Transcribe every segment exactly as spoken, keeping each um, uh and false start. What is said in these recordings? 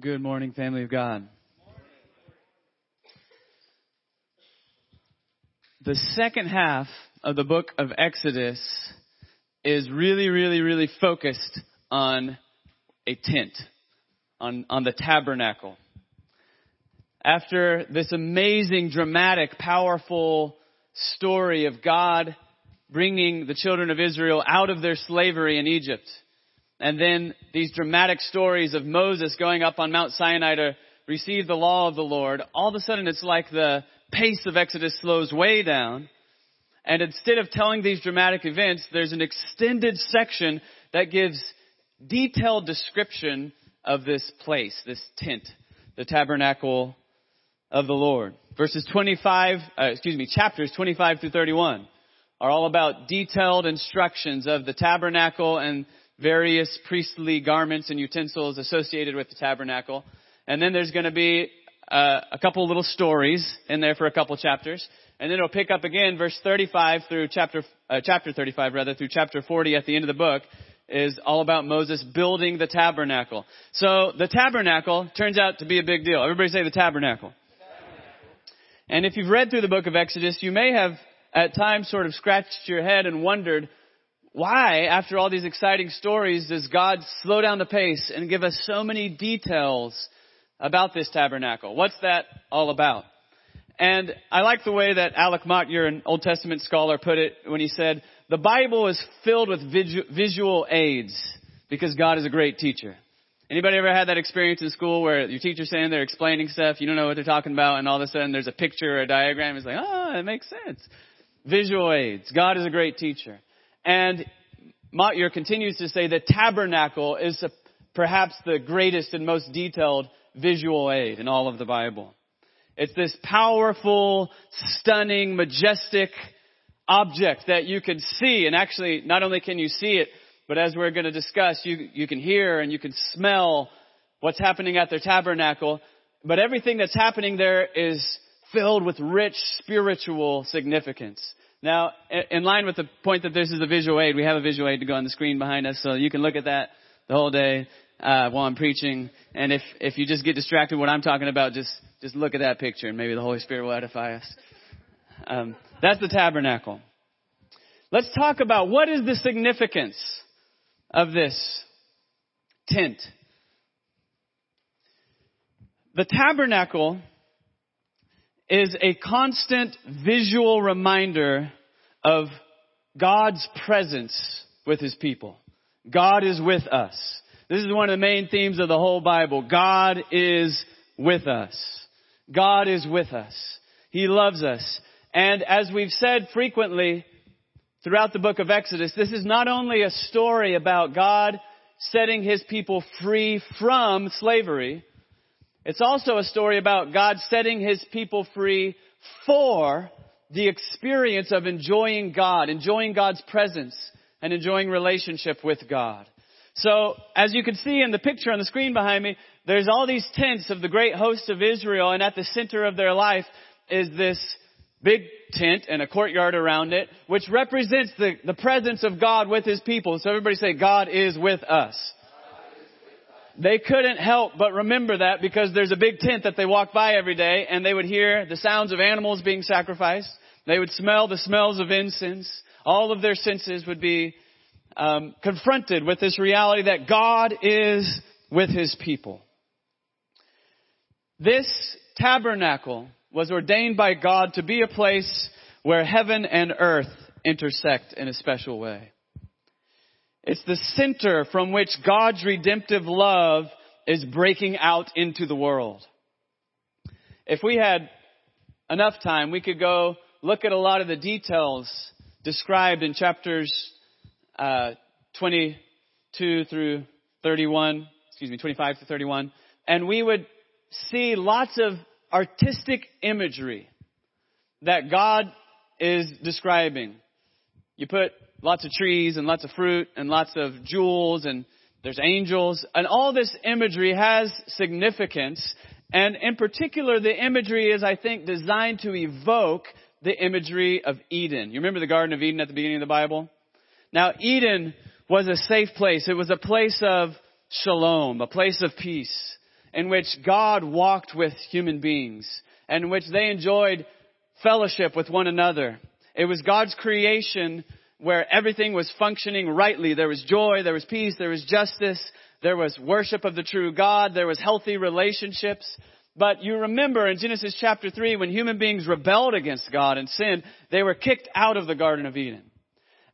Good morning, family of God. The second half of the book of Exodus is really, really, really focused on a tent, on, on the tabernacle. After this amazing, dramatic, powerful story of God bringing the children of Israel out of their slavery in Egypt, and then these dramatic stories of Moses going up on Mount Sinai to receive the law of the Lord, all of a sudden it's like the pace of Exodus slows way down. And instead of telling these dramatic events, there's an extended section that gives detailed description of this place, this tent, the tabernacle of the Lord. Verses twenty-five, uh, excuse me, chapters twenty-five through thirty-one are all about detailed instructions of the tabernacle and various priestly garments and utensils associated with the tabernacle. And then there's going to be uh, a couple little stories in there for a couple chapters. And then it'll pick up again, verse thirty-five through chapter, uh, chapter thirty-five rather, through chapter forty at the end of the book is all about Moses building the tabernacle. So the tabernacle turns out to be a big deal. Everybody say the tabernacle. The tabernacle. And if you've read through the book of Exodus, you may have at times sort of scratched your head and wondered, why, after all these exciting stories, does God slow down the pace and give us so many details about this tabernacle? What's that all about? And I like the way that Alec Motyer, an Old Testament scholar, put it when he said, the Bible is filled with visual aids because God is a great teacher. Anybody ever had that experience in school where your teacher's saying they're explaining stuff, you don't know what they're talking about, and all of a sudden there's a picture or a diagram, it's like, oh, it makes sense. Visual aids. God is a great teacher. And Motyer continues to say the tabernacle is perhaps the greatest and most detailed visual aid in all of the Bible. It's this powerful, stunning, majestic object that you can see. And actually, not only can you see it, but as we're going to discuss, you, you can hear and you can smell what's happening at their tabernacle. But everything that's happening there is filled with rich spiritual significance. Now, in line with the point that this is a visual aid, we have a visual aid to go on the screen behind us, so you can look at that the whole day uh, while I'm preaching. And if, if you just get distracted what I'm talking about, just, just look at that picture, and maybe the Holy Spirit will edify us. Um, that's the tabernacle. Let's talk about what is the significance of this tent. The tabernacle is a constant visual reminder of God's presence with his people. God is with us. This is one of the main themes of the whole Bible. God is with us. God is with us. He loves us. And as we've said frequently throughout the book of Exodus, this is not only a story about God setting his people free from slavery, it's also a story about God setting his people free for the experience of enjoying God, enjoying God's presence, and enjoying relationship with God. So, as you can see in the picture on the screen behind me, there's all these tents of the great host of Israel, and at the center of their life is this big tent and a courtyard around it, which represents the, the presence of God with his people. So everybody say, God is with us. They couldn't help but remember that because there's a big tent that they walk by every day, and they would hear the sounds of animals being sacrificed. They would smell the smells of incense. All of their senses would be um, confronted with this reality that God is with his people. This tabernacle was ordained by God to be a place where heaven and earth intersect in a special way. It's the center from which God's redemptive love is breaking out into the world. If we had enough time, we could go look at a lot of the details described in chapters uh, twenty-two through thirty-one, excuse me, twenty-five to thirty-one, and we would see lots of artistic imagery that God is describing. You put lots of trees and lots of fruit and lots of jewels, and there's angels. And all this imagery has significance. And in particular, the imagery is, I think, designed to evoke the imagery of Eden. You remember the Garden of Eden at the beginning of the Bible? Now, Eden was a safe place. It was a place of shalom, a place of peace. in which God walked with human beings, in which they enjoyed fellowship with one another. It was God's creation where everything was functioning rightly. There was joy, there was peace, there was justice, there was worship of the true God, there was healthy relationships. But you remember in Genesis chapter three, when human beings rebelled against God and sinned, they were kicked out of the Garden of Eden.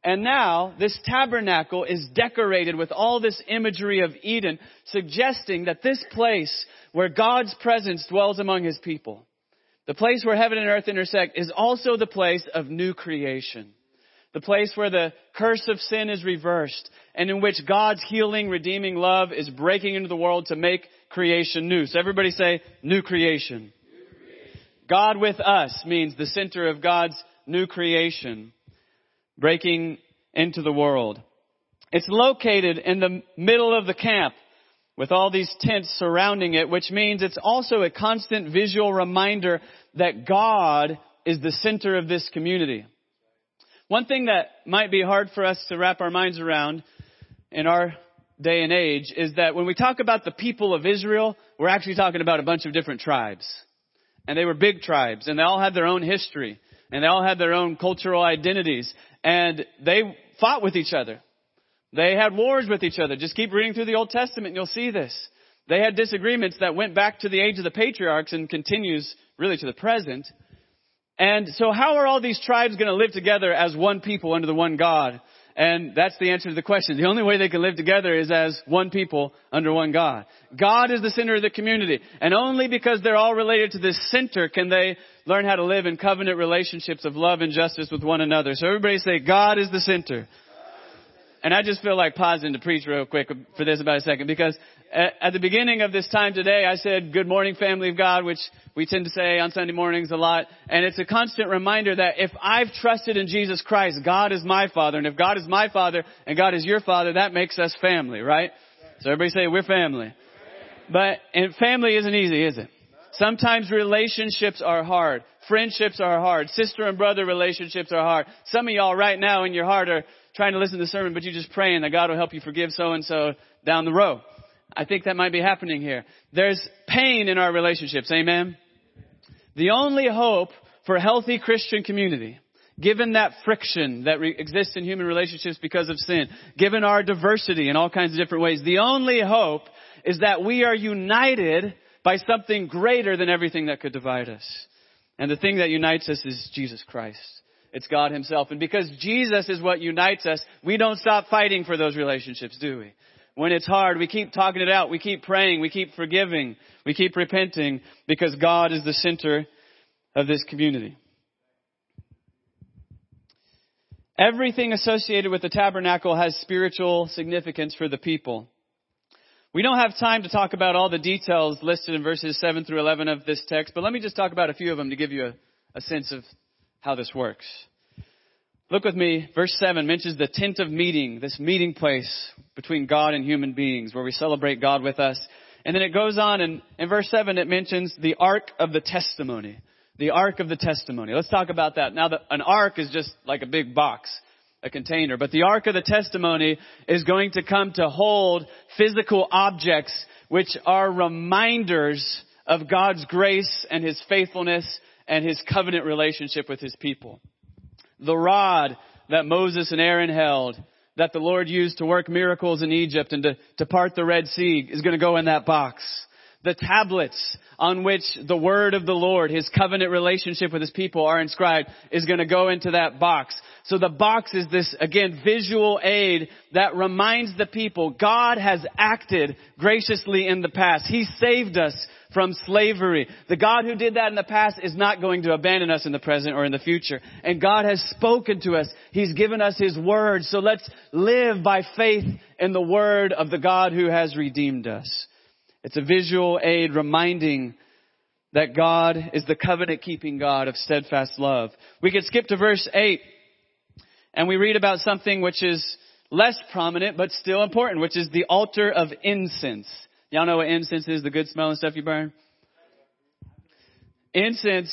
And now this tabernacle is decorated with all this imagery of Eden, suggesting that this place where God's presence dwells among his people, the place where heaven and earth intersect, is also the place of new creation. The place where the curse of sin is reversed and in which God's healing, redeeming love is breaking into the world to make creation new. So everybody say, new creation. New creation. God with us means the center of God's new creation, breaking into the world. It's located in the middle of the camp with all these tents surrounding it, which means it's also a constant visual reminder that God is the center of this community. One thing that might be hard for us to wrap our minds around in our day and age is that when we talk about the people of Israel, we're actually talking about a bunch of different tribes. And they were big tribes, and they all had their own history, and they all had their own cultural identities, and they fought with each other. They had wars with each other. Just keep reading through the Old Testament and you'll see this. They had disagreements that went back to the age of the patriarchs and continues really to the present. And so how are all these tribes going to live together as one people under the one God? And that's the answer to the question. The only way they can live together is as one people under one God. God is the center of the community. And only because they're all related to this center can they learn how to live in covenant relationships of love and justice with one another. So everybody say, God is the center. And I just feel like pausing to preach real quick for this about a second, because at the beginning of this time today, I said, good morning, family of God, which we tend to say on Sunday mornings a lot. And it's a constant reminder that if I've trusted in Jesus Christ, God is my Father. And if God is my Father and God is your Father, that makes us family, right? So everybody say, we're family. But and family isn't easy, is it? Sometimes relationships are hard. Friendships are hard. Sister and brother relationships are hard. Some of y'all right now in your heart are trying to listen to the sermon, but you're just praying that God will help you forgive so-and-so down the road. I think that might be happening here. There's pain in our relationships. Amen. The only hope for a healthy Christian community, given that friction that re- exists in human relationships because of sin, given our diversity in all kinds of different ways, the only hope is that we are united by something greater than everything that could divide us. And the thing that unites us is Jesus Christ. It's God himself. And because Jesus is what unites us, we don't stop fighting for those relationships, do we? When it's hard, we keep talking it out. We keep praying. We keep forgiving. We keep repenting, because God is the center of this community. Everything associated with the tabernacle has spiritual significance for the people. We don't have time to talk about all the details listed in verses seven through eleven of this text, but let me just talk about a few of them to give you a, a sense of how this works. Look with me, verse seven mentions the tent of meeting, this meeting place between God and human beings where we celebrate God with us. And then it goes on, and in verse seven, it mentions the ark of the testimony, the ark of the testimony. Let's talk about that. Now, the, an ark is just like a big box, a container, but the ark of the testimony is going to come to hold physical objects, which are reminders of God's grace and his faithfulness and his covenant relationship with his people. The rod that Moses and Aaron held, that the Lord used to work miracles in Egypt and to, to part the Red Sea, is going to go in that box. The tablets on which the word of the Lord, his covenant relationship with his people, are inscribed is going to go into that box. So the box is this, again, visual aid that reminds the people God has acted graciously in the past. He saved us from slavery. The God who did that in the past is not going to abandon us in the present or in the future. And God has spoken to us. He's given us his word. So let's live by faith in the word of the God who has redeemed us. It's a visual aid reminding that God is the covenant-keeping God of steadfast love. We could skip to verse eight, and we read about something which is less prominent but still important, which is the altar of incense. Y'all know what incense is, the good smell and stuff you burn? Incense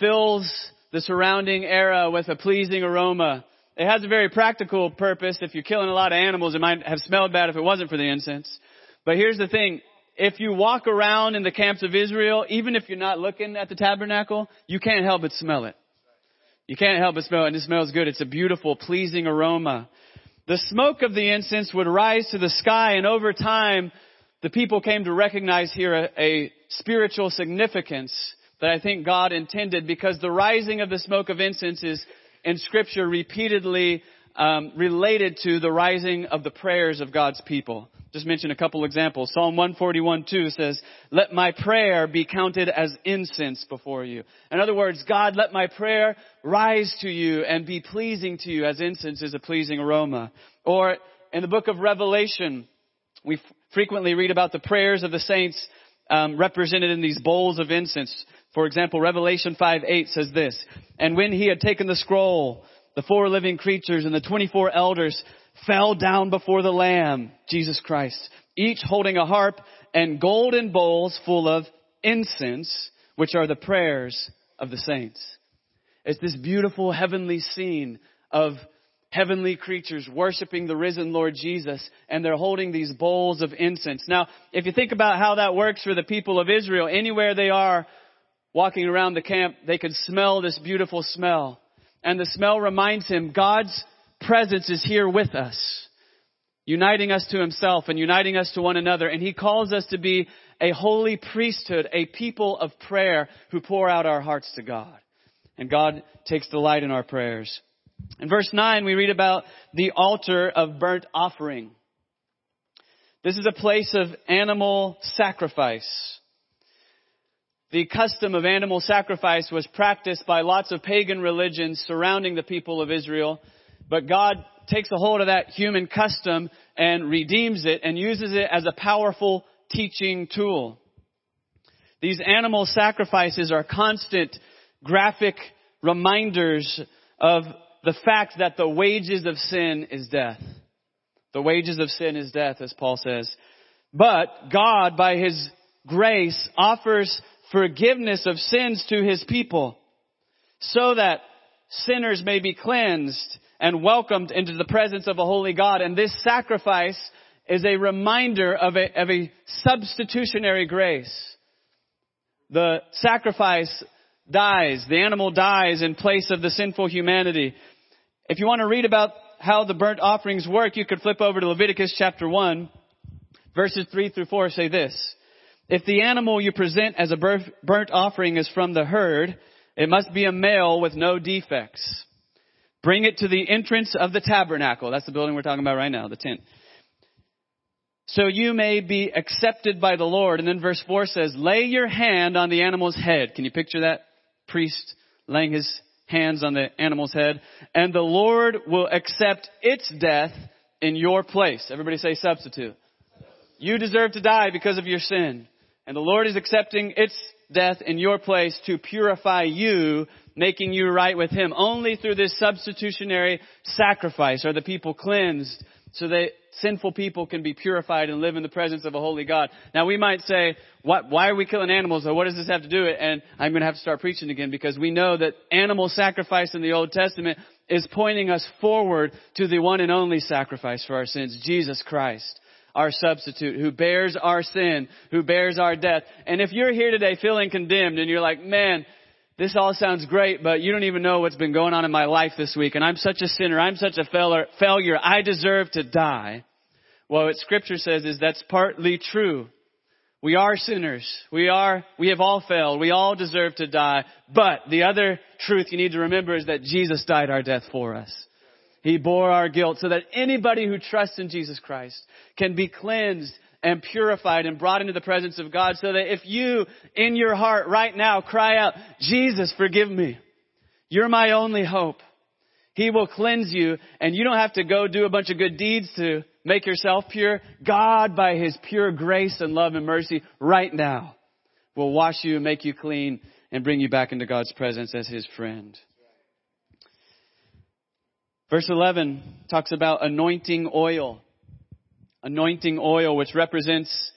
fills the surrounding area with a pleasing aroma. It has a very practical purpose. If you're killing a lot of animals, it might have smelled bad if it wasn't for the incense. But here's the thing, if you walk around in the camps of Israel, even if you're not looking at the tabernacle, you can't help but smell it. You can't help but smell it, and it smells good. It's a beautiful, pleasing aroma. The smoke of the incense would rise to the sky, and over time, the people came to recognize here a, a spiritual significance that I think God intended, because the rising of the smoke of incense is in Scripture repeatedly um, related to the rising of the prayers of God's people. Just mention a couple examples. Psalm one forty-one two says, "Let my prayer be counted as incense before you." In other words, God, let my prayer rise to you and be pleasing to you, as incense is a pleasing aroma. Or in the book of Revelation, we f- frequently read about the prayers of the saints um, represented in these bowls of incense. For example, Revelation five eight says this, "And when he had taken the scroll, the four living creatures and the twenty-four elders fell down before the Lamb, Jesus Christ, each holding a harp and golden bowls full of incense, which are the prayers of the saints." It's this beautiful heavenly scene of heavenly creatures worshiping the risen Lord Jesus, and they're holding these bowls of incense. Now, if you think about how that works for the people of Israel, anywhere they are walking around the camp, they could smell this beautiful smell. And the smell reminds him God's presence is here with us, uniting us to himself and uniting us to one another. And he calls us to be a holy priesthood, a people of prayer who pour out our hearts to God. And God takes delight in our prayers. In verse nine, we read about the altar of burnt offering. This is a place of animal sacrifice. The custom of animal sacrifice was practiced by lots of pagan religions surrounding the people of Israel. But God takes a hold of that human custom and redeems it and uses it as a powerful teaching tool. These animal sacrifices are constant graphic reminders of the fact that the wages of sin is death. The wages of sin is death, as Paul says. But God, by his grace, offers forgiveness of sins to his people so that sinners may be cleansed and welcomed into the presence of a holy God. And this sacrifice is a reminder of a, of a substitutionary grace. The sacrifice dies. The animal dies in place of the sinful humanity. If you want to read about how the burnt offerings work, you could flip over to Leviticus chapter one. Verses three through four say this. "If the animal you present as a burnt offering is from the herd, it must be a male with no defects. Bring it to the entrance of the tabernacle." That's the building we're talking about right now, the tent. "So you may be accepted by the Lord." And then verse four says, "Lay your hand on the animal's head." Can you picture that priest laying his hands on the animal's head? "And the Lord will accept its death in your place." Everybody say substitute. You deserve to die because of your sin. And the Lord is accepting its death in your place to purify you, making you right with him. Only through this substitutionary sacrifice are the people cleansed so that sinful people can be purified and live in the presence of a holy God. Now, we might say, what, why are we killing animals? Or what does this have to do with it? And I'm going to have to start preaching again, because we know that animal sacrifice in the Old Testament is pointing us forward to the one and only sacrifice for our sins, Jesus Christ, our substitute, who bears our sin, who bears our death. And if you're here today feeling condemned and you're like, man, this all sounds great, but you don't even know what's been going on in my life this week. And I'm such a sinner. I'm such a failure. I deserve to die. Well, what Scripture says is that's partly true. We are sinners. We are, we have all failed. We all deserve to die. But the other truth you need to remember is that Jesus died our death for us. He bore our guilt so that anybody who trusts in Jesus Christ can be cleansed and purified and brought into the presence of God, so that if you, in your heart right now, cry out, "Jesus, forgive me. You're my only hope," he will cleanse you, and you don't have to go do a bunch of good deeds to make yourself pure. God, by his pure grace and love and mercy right now, will wash you and make you clean and bring you back into God's presence as his friend. Verse eleven talks about anointing oil. Anointing oil, which represents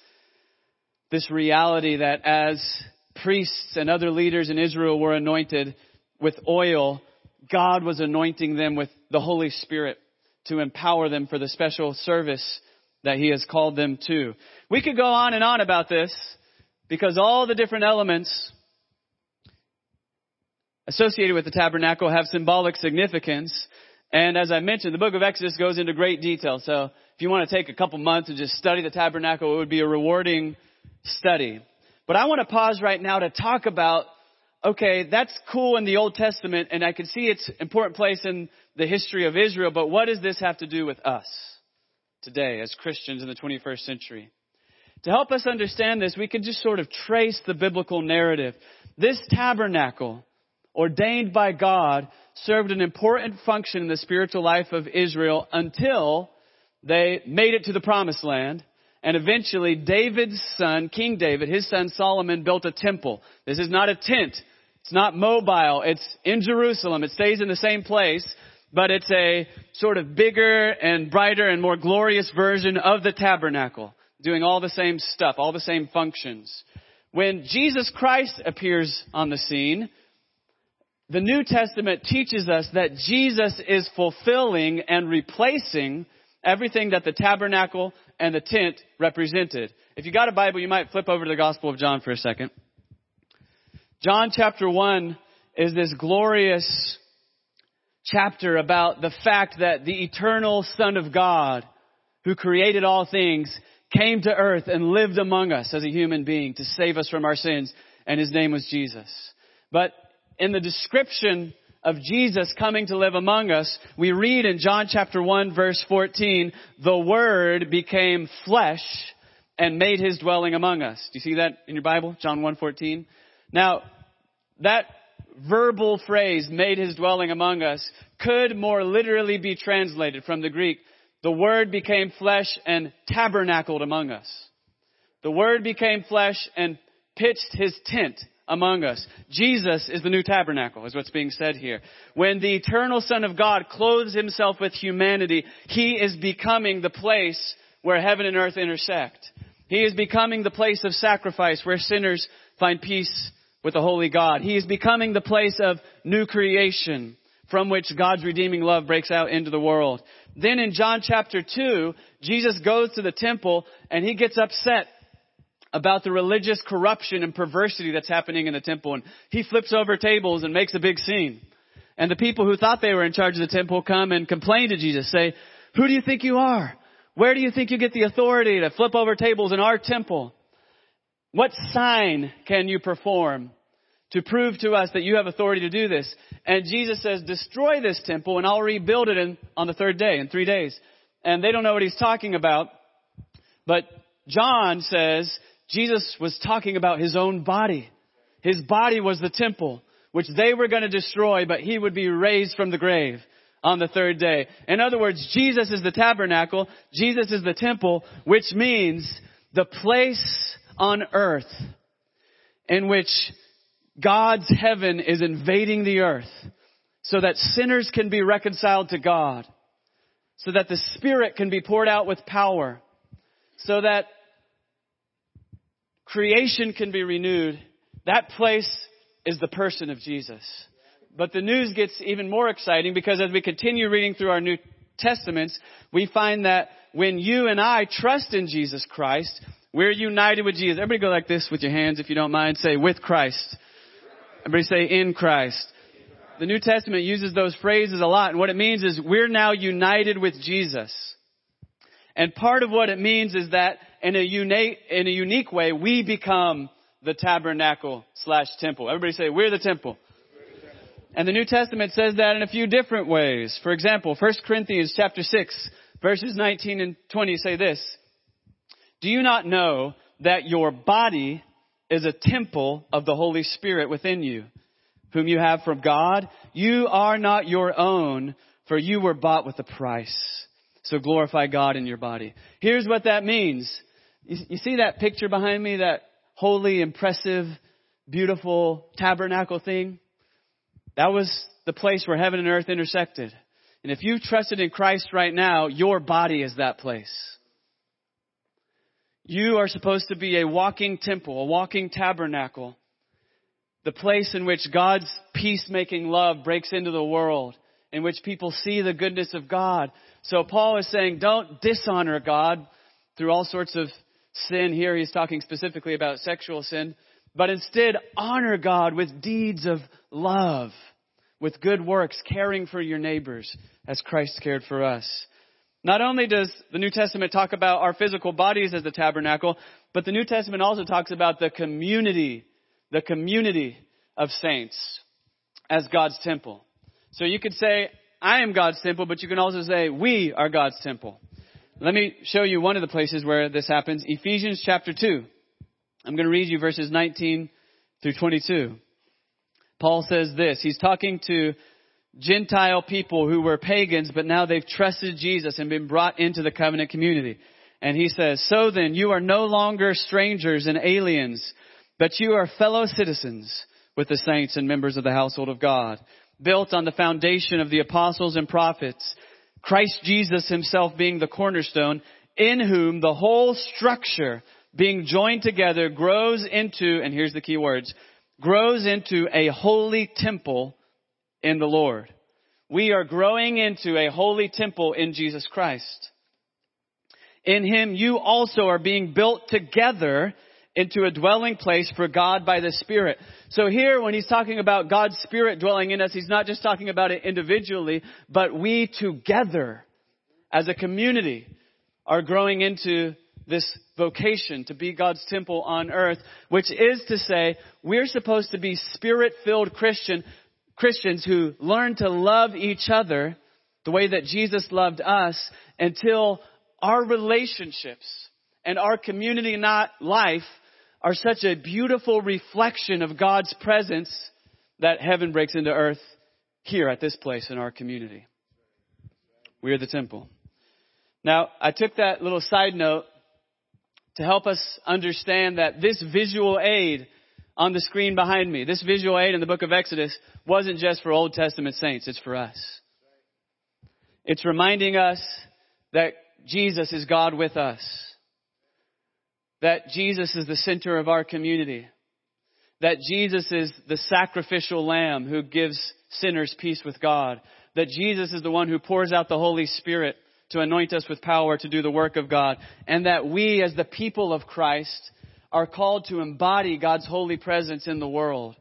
this reality that as priests and other leaders in Israel were anointed with oil, God was anointing them with the Holy Spirit to empower them for the special service that he has called them to. We could go on and on about this because all the different elements associated with the tabernacle have symbolic significance. And as I mentioned, the book of Exodus goes into great detail. So if you want to take a couple months and just study the tabernacle, it would be a rewarding study. But I want to pause right now to talk about, okay, that's cool in the Old Testament, and I can see its important place in the history of Israel, but what does this have to do with us today as Christians in the twenty-first century? To help us understand this, we could just sort of trace the biblical narrative. This tabernacle, ordained by God, served an important function in the spiritual life of Israel until they made it to the promised land. And eventually David's son, King David, his son Solomon, built a temple. This is not a tent. It's not mobile. It's in Jerusalem. It stays in the same place, but it's a sort of bigger and brighter and more glorious version of the tabernacle, doing all the same stuff, all the same functions. When Jesus Christ appears on the scene, the New Testament teaches us that Jesus is fulfilling and replacing everything that the tabernacle and the tent represented. If you got a Bible, you might flip over to the Gospel of John for a second. John chapter one is this glorious chapter about the fact that the eternal Son of God, who created all things, came to earth and lived among us as a human being to save us from our sins. And his name was Jesus. But in the description of Jesus coming to live among us, we read in John chapter one, verse fourteen, the Word became flesh and made his dwelling among us. Do you see that in your Bible? John one fourteen. Now, that verbal phrase, made his dwelling among us, could more literally be translated from the Greek. The Word became flesh and tabernacled among us. The Word became flesh and pitched his tent among us. Jesus is the new tabernacle, is what's being said here. When the eternal Son of God clothes himself with humanity, he is becoming the place where heaven and earth intersect. He is becoming the place of sacrifice where sinners find peace with the holy God. He is becoming the place of new creation from which God's redeeming love breaks out into the world. Then in John chapter two, Jesus goes to the temple and he gets upset about the religious corruption and perversity that's happening in the temple. And he flips over tables and makes a big scene. And the people who thought they were in charge of the temple come and complain to Jesus, say, who do you think you are? Where do you think you get the authority to flip over tables in our temple? What sign can you perform to prove to us that you have authority to do this? And Jesus says, destroy this temple and I'll rebuild it in, on the third day, in three days. And they don't know what he's talking about. But John says, Jesus was talking about his own body. His body was the temple, which they were going to destroy, but he would be raised from the grave on the third day. In other words, Jesus is the tabernacle. Jesus is the temple, which means the place on earth in which God's heaven is invading the earth so that sinners can be reconciled to God, so that the Spirit can be poured out with power, so that creation can be renewed. That place is the person of Jesus. But the news gets even more exciting because as we continue reading through our New Testaments, we find that when you and I trust in Jesus Christ, we're united with Jesus. Everybody go like this with your hands if you don't mind. Say, with Christ. Everybody say, in Christ. The New Testament uses those phrases a lot. And what it means is we're now united with Jesus. And part of what it means is that in a unique, in a unique way, we become the tabernacle slash temple. Everybody say, we're the temple. We're the temple. And the New Testament says that in a few different ways. For example, First Corinthians chapter six, verses nineteen and twenty say this. Do you not know that your body is a temple of the Holy Spirit within you, whom you have from God? You are not your own, for you were bought with a price. So glorify God in your body. Here's what that means. You, you see that picture behind me, that holy, impressive, beautiful tabernacle thing? That was the place where heaven and earth intersected. And if you've trusted in Christ right now, your body is that place. You are supposed to be a walking temple, a walking tabernacle, the place in which God's peacemaking love breaks into the world, in which people see the goodness of God. So Paul is saying, don't dishonor God through all sorts of sin. Here he's talking specifically about sexual sin. But instead, honor God with deeds of love, with good works, caring for your neighbors as Christ cared for us. Not only does the New Testament talk about our physical bodies as the tabernacle, but the New Testament also talks about the community, the community of saints as God's temple. So you could say, I am God's temple, but you can also say, we are God's temple. Let me show you one of the places where this happens. Ephesians chapter two. I'm going to read you verses nineteen through twenty-two. Paul says this. He's talking to Gentile people who were pagans, but now they've trusted Jesus and been brought into the covenant community. And he says, so then you are no longer strangers and aliens, but you are fellow citizens with the saints and members of the household of God, built on the foundation of the apostles and prophets, Christ Jesus himself being the cornerstone, in whom the whole structure being joined together grows into, and here's the key words, grows into a holy temple in the Lord. We are growing into a holy temple in Jesus Christ. In him, you also are being built together into a dwelling place for God by the Spirit. So here, when he's talking about God's Spirit dwelling in us, he's not just talking about it individually, but we together as a community are growing into this vocation to be God's temple on earth, which is to say we're supposed to be Spirit-filled Christian Christians who learn to love each other the way that Jesus loved us, until our relationships and our community life are such a beautiful reflection of God's presence that heaven breaks into earth here at this place in our community. We are the temple. Now, I took that little side note to help us understand that this visual aid on the screen behind me, this visual aid in the book of Exodus, wasn't just for Old Testament saints. It's for us. It's reminding us that Jesus is God with us, that Jesus is the center of our community, that Jesus is the sacrificial lamb who gives sinners peace with God, that Jesus is the one who pours out the Holy Spirit to anoint us with power to do the work of God, and that we as the people of Christ are called to embody God's holy presence in the world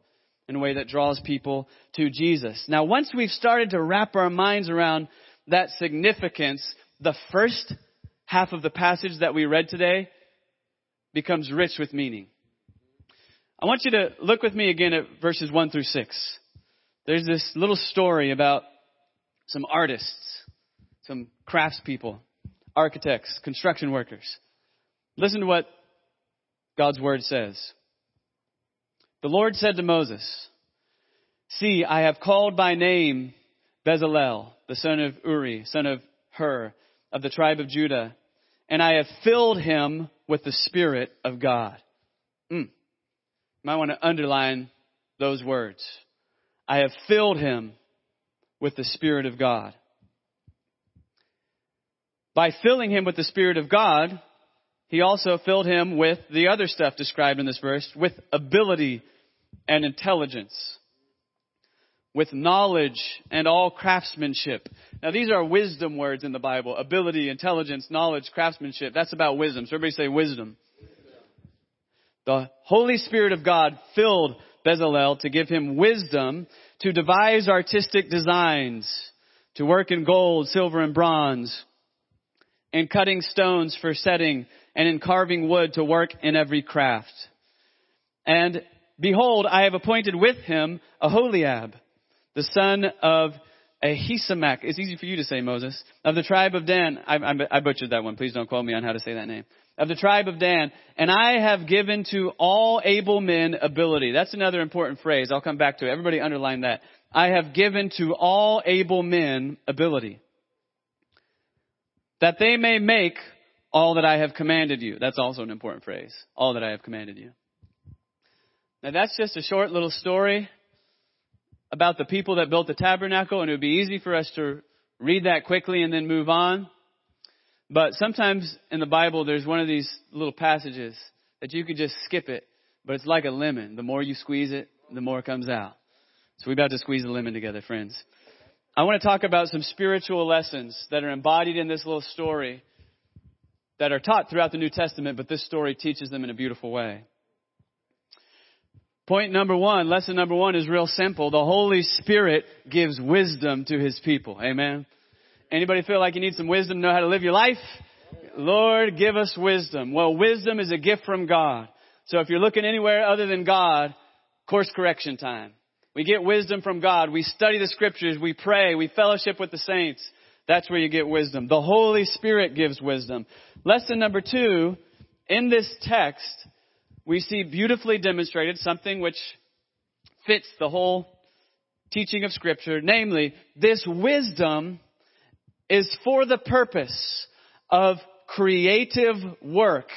in a way that draws people to Jesus. Now, once we've started to wrap our minds around that significance, the first half of the passage that we read today becomes rich with meaning. I want you to look with me again at verses one through six. There's this little story about some artists, some craftspeople, architects, construction workers. Listen to what God's word says. The Lord said to Moses, see, I have called by name Bezalel, the son of Uri, son of Hur, of the tribe of Judah, and I have filled him with the Spirit of God. Mm. You might want to underline those words. I have filled him with the Spirit of God. By filling him with the Spirit of God, he also filled him with the other stuff described in this verse, with ability and intelligence, with knowledge and all craftsmanship. Now, these are wisdom words in the Bible. Ability, intelligence, knowledge, craftsmanship. That's about wisdom. So everybody say wisdom. The Holy Spirit of God filled Bezalel to give him wisdom to devise artistic designs, to work in gold, silver, and bronze, in cutting stones for setting, and in carving wood to work in every craft. And behold, I have appointed with him Oholiab, the son of Ahisamach. It's easy for you to say, Moses, of the tribe of Dan. I, I, I butchered that one. Please don't quote me on how to say that name. Of the tribe of Dan. And I have given to all able men ability. That's another important phrase. I'll come back to it. Everybody underline that. I have given to all able men ability, that they may make all that I have commanded you. That's also an important phrase. All that I have commanded you. Now, that's just a short little story about the people that built the tabernacle. And it would be easy for us to read that quickly and then move on. But sometimes in the Bible, there's one of these little passages that you could just skip it. But it's like a lemon. The more you squeeze it, the more it comes out. So we're about to squeeze the lemon together, friends. I want to talk about some spiritual lessons that are embodied in this little story that are taught throughout the New Testament, but this story teaches them in a beautiful way. Point number one, lesson number one is real simple. The Holy Spirit gives wisdom to his people. Amen. Anybody feel like you need some wisdom to know how to live your life? Lord, give us wisdom. Well, wisdom is a gift from God. So if you're looking anywhere other than God, course correction time. We get wisdom from God. We study the scriptures. We pray. We fellowship with the saints. That's where you get wisdom. The Holy Spirit gives wisdom. Lesson number two, in this text, we see beautifully demonstrated something which fits the whole teaching of Scripture. Namely, this wisdom is for the purpose of creative work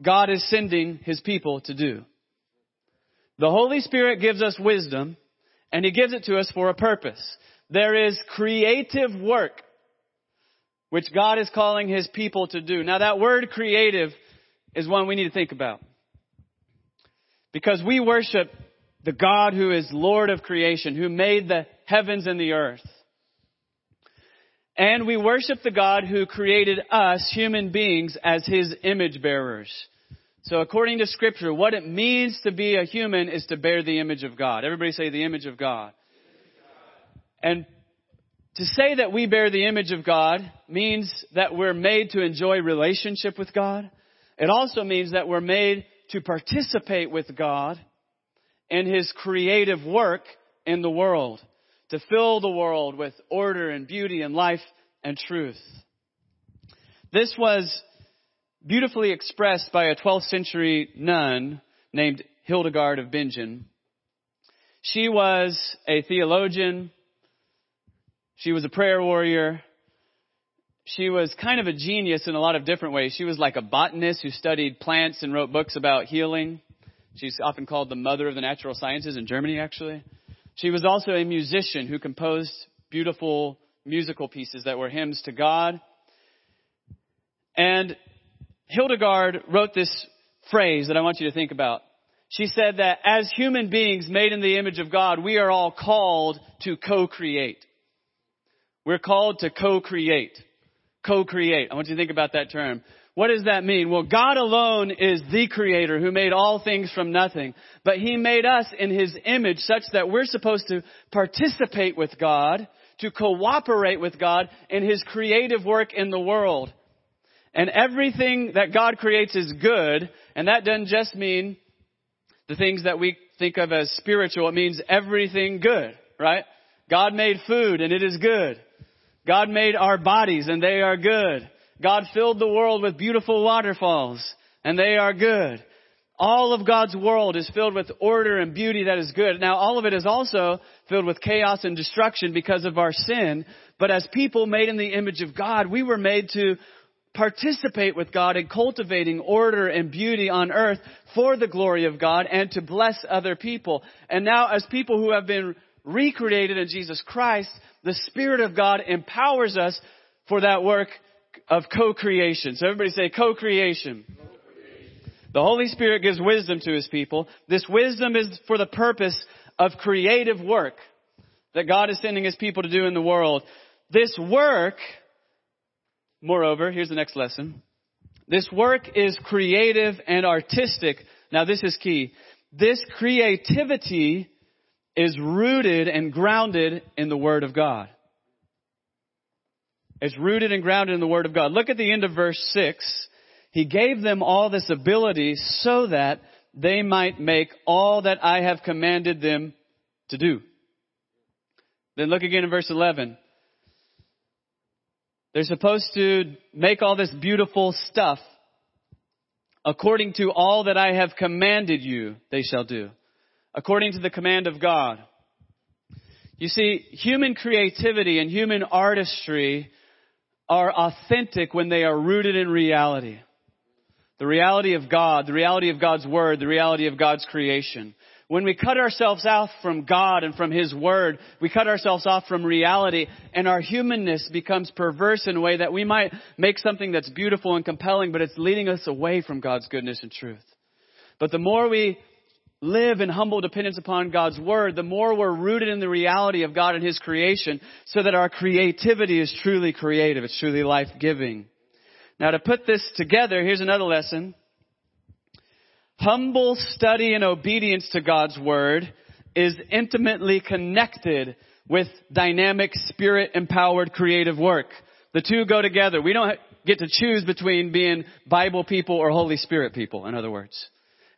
God is sending his people to do. The Holy Spirit gives us wisdom, and he gives it to us for a purpose. There is creative work which God is calling his people to do. Now, that word creative is one we need to think about. Because we worship the God who is Lord of creation, who made the heavens and the earth. And we worship the God who created us, human beings, as his image bearers. So according to Scripture, what it means to be a human is to bear the image of God. Everybody say the image of God. And to say that we bear the image of God means that we're made to enjoy relationship with God. It also means that we're made to participate with God in his creative work in the world, to fill the world with order and beauty and life and truth. This was beautifully expressed by a twelfth century nun named Hildegard of Bingen. She was a theologian. She was a prayer warrior. She was kind of a genius in a lot of different ways. She was like a botanist who studied plants and wrote books about healing. She's often called the mother of the natural sciences in Germany, actually. She was also a musician who composed beautiful musical pieces that were hymns to God. And Hildegard wrote this phrase that I want you to think about. She said that as human beings made in the image of God, we are all called to co-create. We're called to co-create. Co-create. I want you to think about that term. What does that mean? Well, God alone is the creator who made all things from nothing. But he made us in his image such that we're supposed to participate with God, to cooperate with God in his creative work in the world. And everything that God creates is good. And that doesn't just mean the things that we think of as spiritual. It means everything good, right? God made food and it is good. God made our bodies and they are good. God filled the world with beautiful waterfalls and they are good. All of God's world is filled with order and beauty that is good. Now, all of it is also filled with chaos and destruction because of our sin. But as people made in the image of God, we were made to participate with God in cultivating order and beauty on earth for the glory of God and to bless other people. And now as people who have been recreated in Jesus Christ, the Spirit of God empowers us for that work of co-creation. So everybody say co-creation. Co-creation. The Holy Spirit gives wisdom to his people. This wisdom is for the purpose of creative work that God is sending his people to do in the world. This work, moreover, here's the next lesson. This work is creative and artistic. Now, this is key. This creativity is rooted and grounded in the Word of God. It's rooted and grounded in the Word of God. Look at the end of verse six. He gave them all this ability so that they might make all that I have commanded them to do. Then look again in verse eleven. They're supposed to make all this beautiful stuff. According to all that I have commanded you, they shall do. According to the command of God. You see, human creativity and human artistry are authentic when they are rooted in reality. The reality of God, the reality of God's word, the reality of God's creation. When we cut ourselves off from God and from his word, we cut ourselves off from reality, and our humanness becomes perverse in a way that we might make something that's beautiful and compelling, but it's leading us away from God's goodness and truth. But the more we live in humble dependence upon God's word, the more we're rooted in the reality of God and his creation so that our creativity is truly creative. It's truly life-giving. Now, to put this together, here's another lesson. Humble study and obedience to God's word is intimately connected with dynamic, spirit-empowered creative work. The two go together. We don't get to choose between being Bible people or Holy Spirit people, in other words.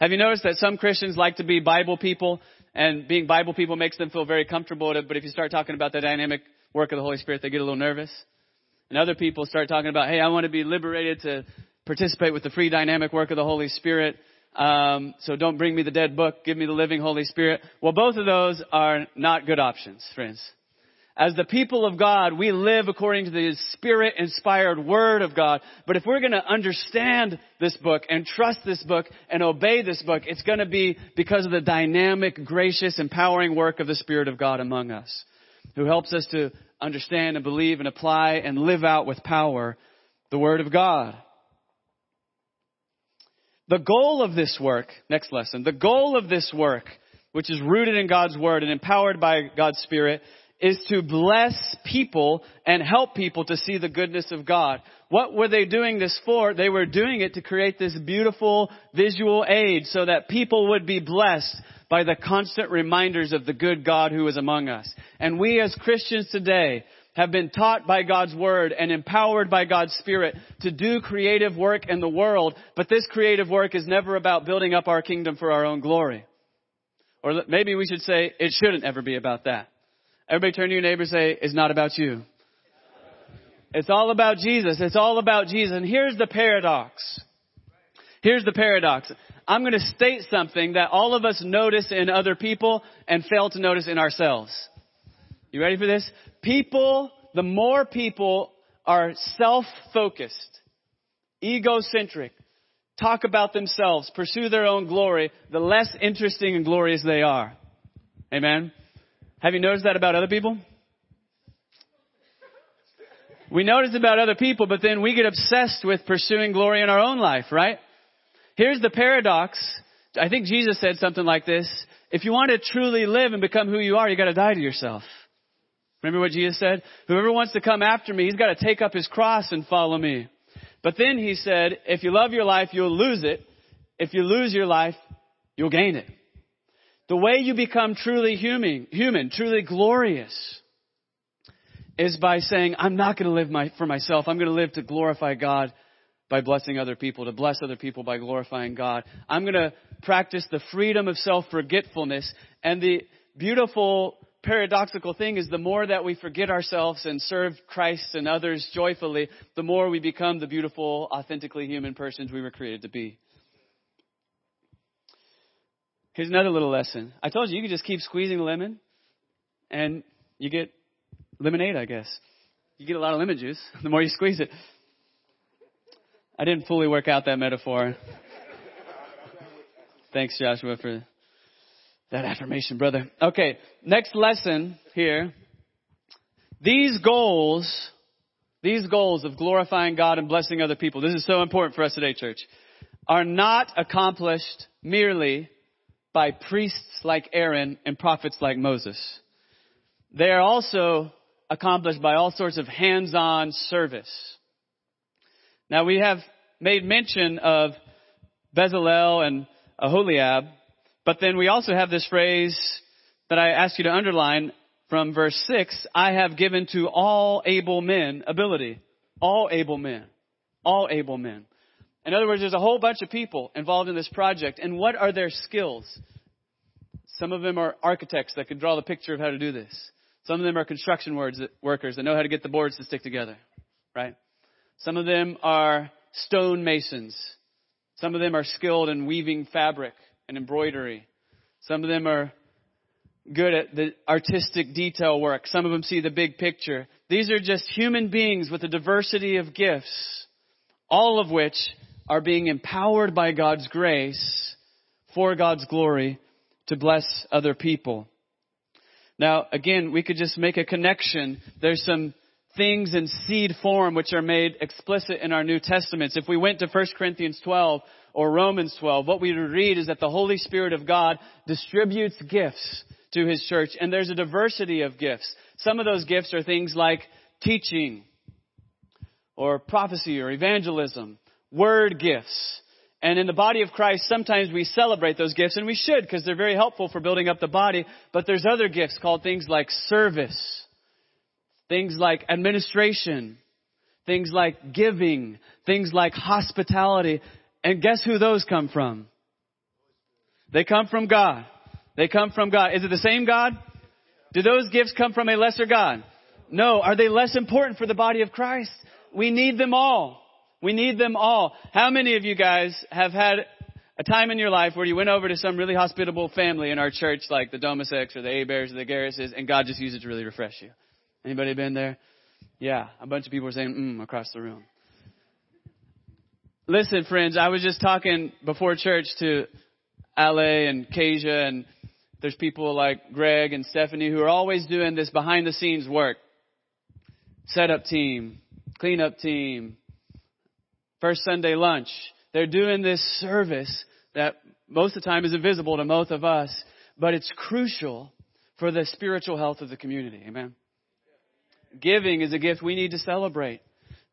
Have you noticed that some Christians like to be Bible people, and being Bible people makes them feel very comfortable, but if you start talking about the dynamic work of the Holy Spirit, they get a little nervous. And other people start talking about, hey, I want to be liberated to participate with the free dynamic work of the Holy Spirit. Um, so don't bring me the dead book. Give me the living Holy Spirit. Well, both of those are not good options, friends. As the people of God, we live according to the Spirit-inspired Word of God. But if we're going to understand this book and trust this book and obey this book, it's going to be because of the dynamic, gracious, empowering work of the Spirit of God among us, who helps us to understand and believe and apply and live out with power the Word of God. The goal of this work, next lesson, the goal of this work, which is rooted in God's Word and empowered by God's Spirit, is to bless people and help people to see the goodness of God. What were they doing this for? They were doing it to create this beautiful visual aid so that people would be blessed by the constant reminders of the good God who is among us. And we as Christians today have been taught by God's Word and empowered by God's Spirit to do creative work in the world. But this creative work is never about building up our kingdom for our own glory. Or maybe we should say it shouldn't ever be about that. Everybody turn to your neighbor and say, it's not about you. It's all about Jesus. It's all about Jesus. And here's the paradox. Here's the paradox. I'm going to state something that all of us notice in other people and fail to notice in ourselves. You ready for this? People, the more people are self-focused, egocentric, talk about themselves, pursue their own glory, the less interesting and glorious they are. Amen. Have you noticed that about other people? We notice about other people, but then we get obsessed with pursuing glory in our own life, right? Here's the paradox. I think Jesus said something like this. If you want to truly live and become who you are, you got to die to yourself. Remember what Jesus said? Whoever wants to come after me, he's got to take up his cross and follow me. But then he said, if you love your life, you'll lose it. If you lose your life, you'll gain it. The way you become truly human, human, truly glorious, is by saying, I'm not going to live my, for myself. I'm going to live to glorify God by blessing other people, to bless other people by glorifying God. I'm going to practice the freedom of self-forgetfulness. And the beautiful paradoxical thing is the more that we forget ourselves and serve Christ and others joyfully, the more we become the beautiful, authentically human persons we were created to be. Here's another little lesson. I told you, you can just keep squeezing the lemon and you get lemonade, I guess. You get a lot of lemon juice the more you squeeze it. I didn't fully work out that metaphor. Thanks, Joshua, for that affirmation, brother. Okay, next lesson here. These goals, these goals of glorifying God and blessing other people, this is so important for us today, church, are not accomplished merely by priests like Aaron and prophets like Moses. They are also accomplished by all sorts of hands-on service. Now, we have made mention of Bezalel and Oholiab, but then we also have this phrase that I ask you to underline from verse six, I have given to all able men ability. All able men. All able men. In other words, there's a whole bunch of people involved in this project. And what are their skills? Some of them are architects that can draw the picture of how to do this. Some of them are construction workers that know how to get the boards to stick together, right? Some of them are stone masons. Some of them are skilled in weaving fabric and embroidery. Some of them are good at the artistic detail work. Some of them see the big picture. These are just human beings with a diversity of gifts, all of which are being empowered by God's grace for God's glory to bless other people. Now, again, we could just make a connection. There's some things in seed form which are made explicit in our New Testaments. If we went to First Corinthians twelve or Romans twelve, what we would read is that the Holy Spirit of God distributes gifts to his church. And there's a diversity of gifts. Some of those gifts are things like teaching or prophecy or evangelism, word gifts. And in the body of Christ, sometimes we celebrate those gifts, and we should, because they're very helpful for building up the body. But there's other gifts called things like service, things like administration, things like giving, things like hospitality. And guess who those come from? They come from God. They come from God. Is it the same God? Do those gifts come from a lesser God? No. Are they less important for the body of Christ? We need them all. We need them all. How many of you guys have had a time in your life where you went over to some really hospitable family in our church, like the Domasecs or the Abears or the Garrises, and God just used it to really refresh you? Anybody been there? Yeah. A bunch of people were saying, mm, across the room. Listen, friends, I was just talking before church to Ale and Kasia, and there's people like Greg and Stephanie who are always doing this behind the scenes work. Setup team, cleanup team, first Sunday lunch. They're doing this service that most of the time is invisible to most of us, but it's crucial for the spiritual health of the community. Amen. Giving is a gift we need to celebrate,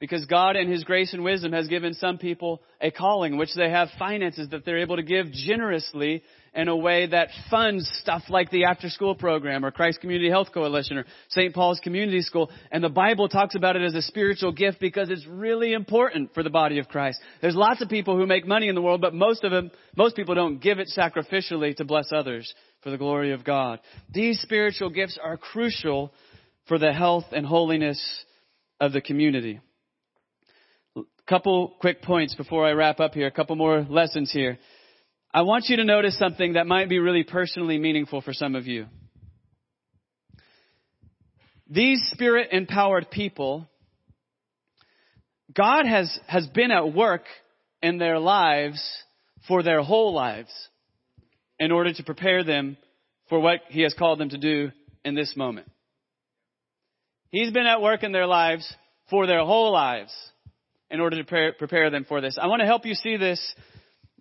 because God in His grace and wisdom has given some people a calling in which they have finances that they're able to give generously in a way that funds stuff like the after-school program or Christ Community Health Coalition or Saint Paul's Community School. And the Bible talks about it as a spiritual gift because it's really important for the body of Christ. There's lots of people who make money in the world, but most of them, most people don't give it sacrificially to bless others for the glory of God. These spiritual gifts are crucial for the health and holiness of the community. Couple quick points before I wrap up here. A couple more lessons here. I want you to notice something that might be really personally meaningful for some of you. These Spirit-empowered people, God has, has been at work in their lives for their whole lives in order to prepare them for what He has called them to do in this moment. He's been at work in their lives for their whole lives in order to prepare them for this. I want to help you see this.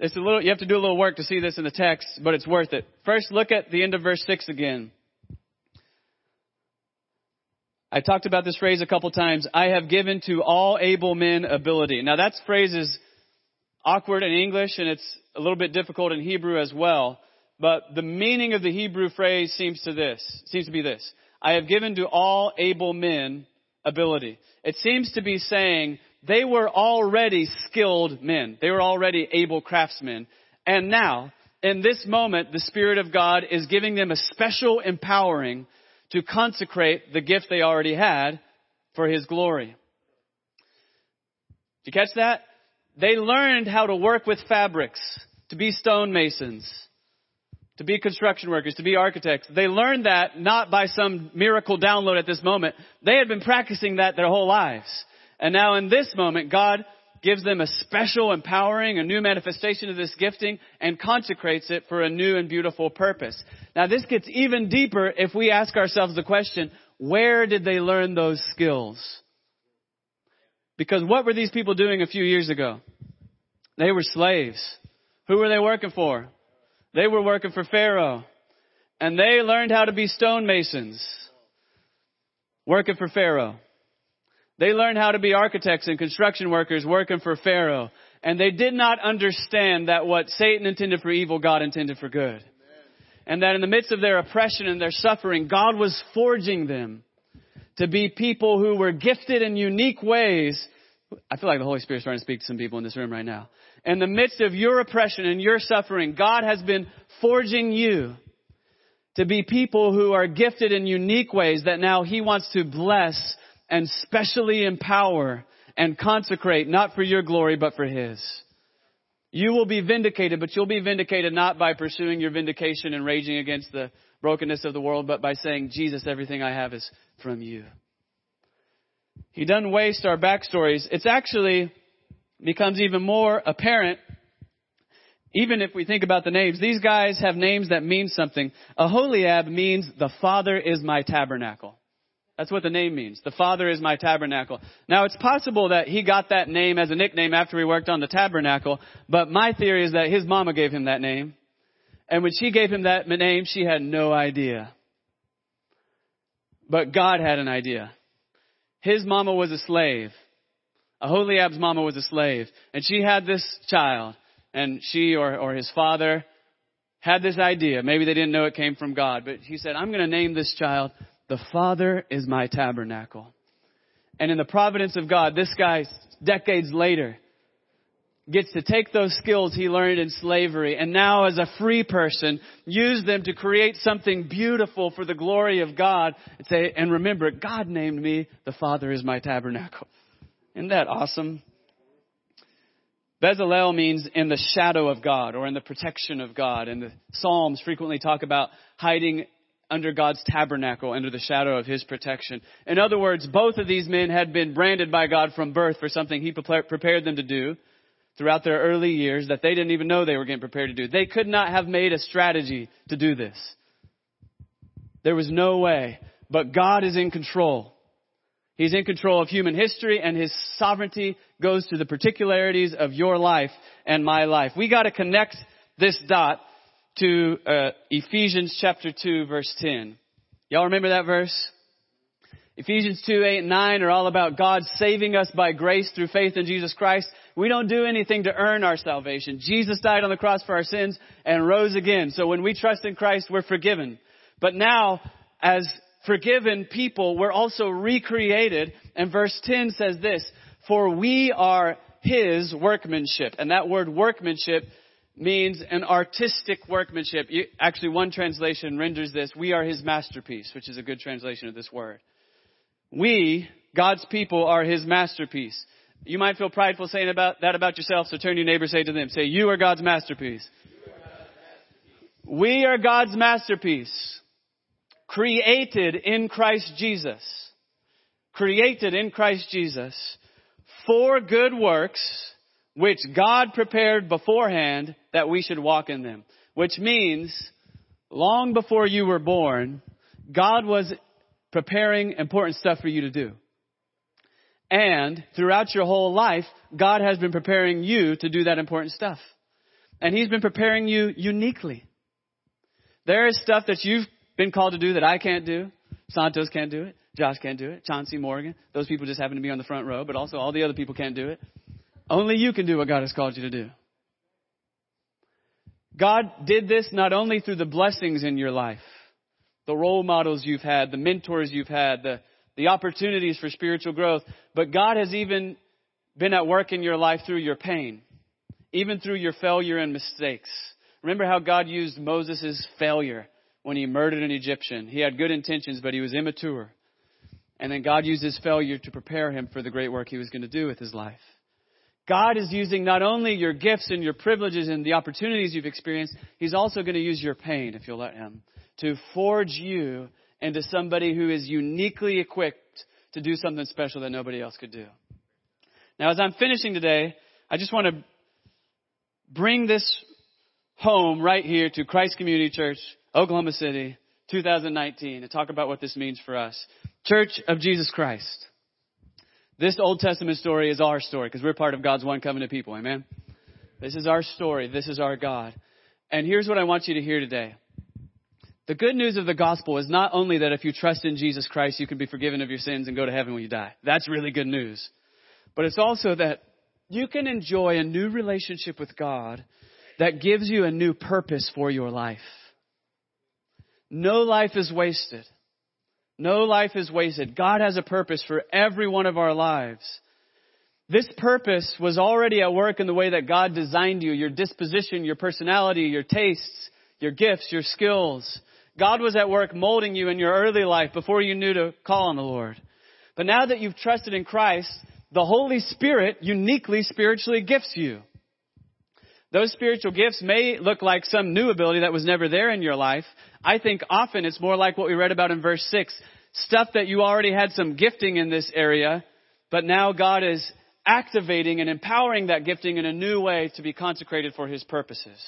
It's a little, you have to do a little work to see this in the text, but it's worth it. First, look at the end of verse six again. I talked about this phrase a couple times. I have given to all able men ability. Now that phrase is awkward in English, and it's a little bit difficult in Hebrew as well. But the meaning of the Hebrew phrase seems to this, seems to be this. I have given to all able men ability. It seems to be saying, they were already skilled men. They were already able craftsmen. And now, in this moment, the Spirit of God is giving them a special empowering to consecrate the gift they already had for His glory. Did you catch that? They learned how to work with fabrics, to be stonemasons, to be construction workers, to be architects. They learned that not by some miracle download at this moment. They had been practicing that their whole lives. And now in this moment, God gives them a special empowering, a new manifestation of this gifting, and consecrates it for a new and beautiful purpose. Now this gets even deeper if we ask ourselves the question, where did they learn those skills? Because what were these people doing a few years ago? They were slaves. Who were they working for? They were working for Pharaoh. And they learned how to be stonemasons, working for Pharaoh. They learned how to be architects and construction workers working for Pharaoh. And they did not understand that what Satan intended for evil, God intended for good. Amen. And that in the midst of their oppression and their suffering, God was forging them to be people who were gifted in unique ways. I feel like the Holy Spirit's trying to speak to some people in this room right now. In the midst of your oppression and your suffering, God has been forging you to be people who are gifted in unique ways that now He wants to bless and specially empower and consecrate, not for your glory, but for His. You will be vindicated, but you'll be vindicated not by pursuing your vindication and raging against the brokenness of the world, but by saying, Jesus, everything I have is from you. He doesn't waste our backstories. It's actually becomes even more apparent, even if we think about the names. These guys have names that mean something. Oholiab means the Father is my tabernacle. That's what the name means. The Father is my tabernacle. Now, it's possible that he got that name as a nickname after he worked on the tabernacle. But my theory is that his mama gave him that name. And when she gave him that name, she had no idea. But God had an idea. His mama was a slave. Aholiab's mama was a slave, and she had this child, and she or, or his father had this idea. Maybe they didn't know it came from God, but he said, I'm going to name this child, the Father is my tabernacle. And in the providence of God, this guy, decades later, gets to take those skills he learned in slavery and now as a free person, use them to create something beautiful for the glory of God and say, and remember, God named me, the Father is my tabernacle. Isn't that awesome? Bezalel means in the shadow of God or in the protection of God. And the Psalms frequently talk about hiding under God's tabernacle, under the shadow of his protection. In other words, both of these men had been branded by God from birth for something he prepared them to do throughout their early years that they didn't even know they were getting prepared to do. They could not have made a strategy to do this. There was no way. But God is in control. He's in control of human history, and his sovereignty goes to the particularities of your life and my life. We got to connect this dot to uh, Ephesians chapter two, verse ten. Y'all remember that verse? Ephesians two, eight, and nine are all about God saving us by grace through faith in Jesus Christ. We don't do anything to earn our salvation. Jesus died on the cross for our sins and rose again. So when we trust in Christ, we're forgiven. But now, as forgiven people, we're also recreated. And verse ten says this, for we are his workmanship. And that word workmanship means an artistic workmanship. Actually, one translation renders this, we are his masterpiece, which is a good translation of this word. We, God's people, are his masterpiece. You might feel prideful saying about that about yourself, so turn to your neighbor and say to them, say, you are God's masterpiece. You are God's masterpiece. We are God's masterpiece, created in Christ Jesus, created in Christ Jesus for good works, which God prepared beforehand that we should walk in them, which means long before you were born, God was preparing important stuff for you to do. And throughout your whole life, God has been preparing you to do that important stuff. And he's been preparing you uniquely. There is stuff that you've been called to do that I can't do. Santos can't do it. Josh can't do it. Chauncey Morgan. Those people just happen to be on the front row, but also all the other people can't do it. Only you can do what God has called you to do. God did this not only through the blessings in your life, the role models you've had, the mentors you've had, the, the opportunities for spiritual growth. But God has even been at work in your life through your pain, even through your failure and mistakes. Remember how God used Moses' failure when he murdered an Egyptian. He had good intentions, but he was immature. And then God used his failure to prepare him for the great work he was going to do with his life. God is using not only your gifts and your privileges and the opportunities you've experienced, he's also going to use your pain, if you'll let him, to forge you into somebody who is uniquely equipped to do something special that nobody else could do. Now, as I'm finishing today, I just want to bring this home right here to Christ Community Church, Oklahoma City, two thousand nineteen, and talk about what this means for us. Church of Jesus Christ. This Old Testament story is our story because we're part of God's one covenant people. Amen. This is our story. This is our God. And here's what I want you to hear today. The good news of the gospel is not only that if you trust in Jesus Christ, you can be forgiven of your sins and go to heaven when you die. That's really good news. But it's also that you can enjoy a new relationship with God that gives you a new purpose for your life. No life is wasted. No life is wasted. God has a purpose for every one of our lives. This purpose was already at work in the way that God designed you, your disposition, your personality, your tastes, your gifts, your skills. God was at work molding you in your early life before you knew to call on the Lord. But now that you've trusted in Christ, the Holy Spirit uniquely spiritually gifts you. Those spiritual gifts may look like some new ability that was never there in your life. I think often it's more like what we read about in verse six, stuff that you already had some gifting in this area, but now God is activating and empowering that gifting in a new way to be consecrated for his purposes.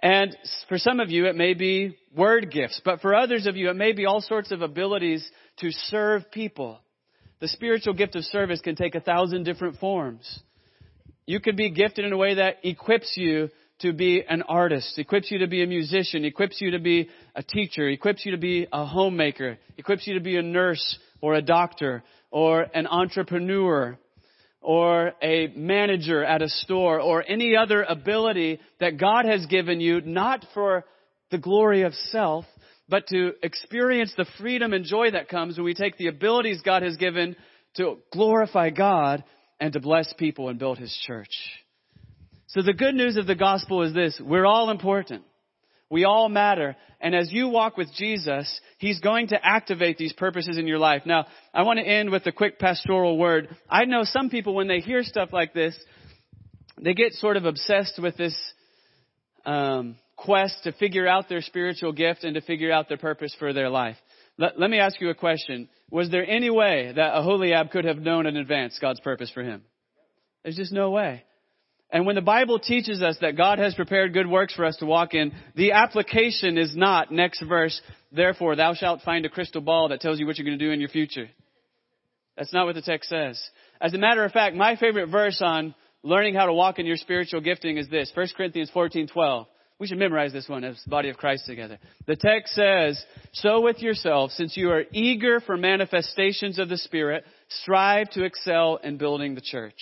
And for some of you, it may be word gifts, but for others of you, it may be all sorts of abilities to serve people. The spiritual gift of service can take a thousand different forms. You could be gifted in a way that equips you to be an artist, equips you to be a musician, equips you to be a teacher, equips you to be a homemaker, equips you to be a nurse or a doctor or an entrepreneur. or a manager at a store or any other ability that God has given you, not for the glory of self, but to experience the freedom and joy that comes when we take the abilities God has given to glorify God and to bless people and build his church. So the good news of the gospel is this: we're all important. We all matter. And as you walk with Jesus, he's going to activate these purposes in your life. Now, I want to end with a quick pastoral word. I know some people, when they hear stuff like this, they get sort of obsessed with this um, quest to figure out their spiritual gift and to figure out their purpose for their life. Let, let me ask you a question. Was there any way that Oholiab could have known in advance God's purpose for him? There's just no way. And when the Bible teaches us that God has prepared good works for us to walk in, the application is not, next verse, therefore thou shalt find a crystal ball that tells you what you're going to do in your future. That's not what the text says. As a matter of fact, my favorite verse on learning how to walk in your spiritual gifting is this, First Corinthians fourteen twelve. We should memorize this one as the body of Christ together. The text says, so with yourselves, since you are eager for manifestations of the Spirit, strive to excel in building the church.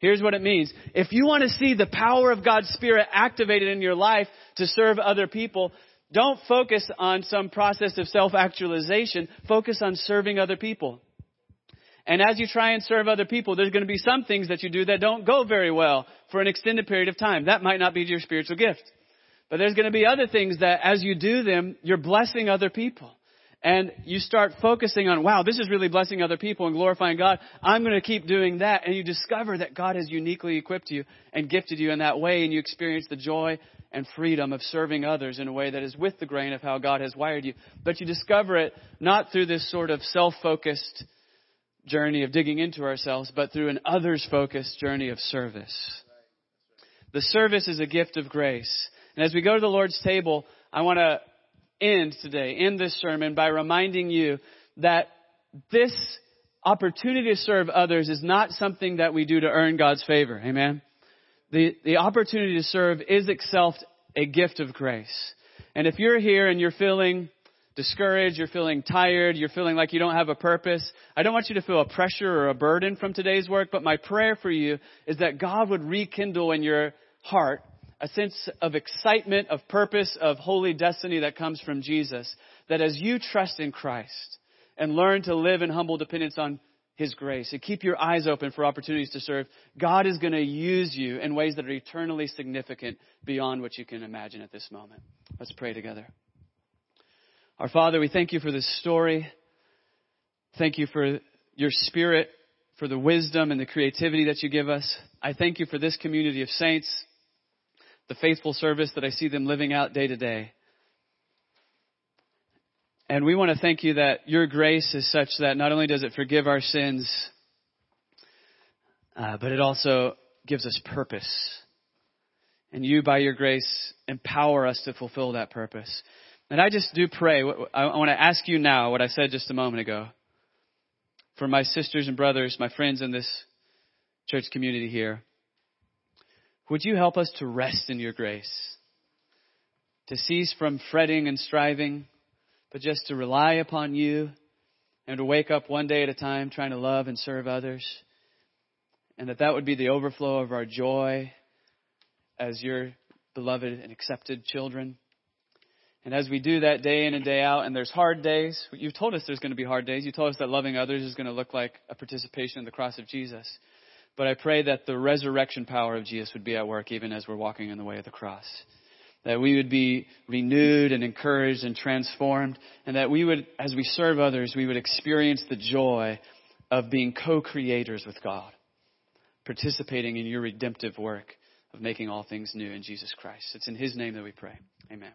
Here's what it means. If you want to see the power of God's Spirit activated in your life to serve other people, don't focus on some process of self-actualization. Focus on serving other people. And as you try and serve other people, there's going to be some things that you do that don't go very well for an extended period of time. That might not be your spiritual gift. But there's going to be other things that as you do them, you're blessing other people. And you start focusing on, wow, this is really blessing other people and glorifying God. I'm going to keep doing that. And you discover that God has uniquely equipped you and gifted you in that way. And you experience the joy and freedom of serving others in a way that is with the grain of how God has wired you. But you discover it not through this sort of self-focused journey of digging into ourselves, but through an others-focused journey of service. The service is a gift of grace. And as we go to the Lord's table, I want to end today, end this sermon by reminding you that this opportunity to serve others is not something that we do to earn God's favor. Amen. The, the opportunity to serve is itself a gift of grace. And if you're here and you're feeling discouraged, you're feeling tired, you're feeling like you don't have a purpose, I don't want you to feel a pressure or a burden from today's work. But my prayer for you is that God would rekindle in your heart a sense of excitement, of purpose, of holy destiny that comes from Jesus. That as you trust in Christ and learn to live in humble dependence on his grace and keep your eyes open for opportunities to serve, God is going to use you in ways that are eternally significant beyond what you can imagine at this moment. Let's pray together. Our Father, we thank you for this story. Thank you for your Spirit, for the wisdom and the creativity that you give us. I thank you for this community of saints, the faithful service that I see them living out day to day. And we want to thank you that your grace is such that not only does it forgive our sins, uh, but it also gives us purpose. And you, by your grace, empower us to fulfill that purpose. And I just do pray. I want to ask you now what I said just a moment ago. For my sisters and brothers, my friends in this church community here, would you help us to rest in your grace, to cease from fretting and striving, but just to rely upon you and to wake up one day at a time trying to love and serve others. And that that would be the overflow of our joy as your beloved and accepted children. And as we do that day in and day out, and there's hard days, you've told us there's going to be hard days. You told us that loving others is going to look like a participation in the cross of Jesus. But I pray that the resurrection power of Jesus would be at work even as we're walking in the way of the cross. That we would be renewed and encouraged and transformed. And that we would, as we serve others, we would experience the joy of being co-creators with God. Participating in your redemptive work of making all things new in Jesus Christ. It's in his name that we pray. Amen.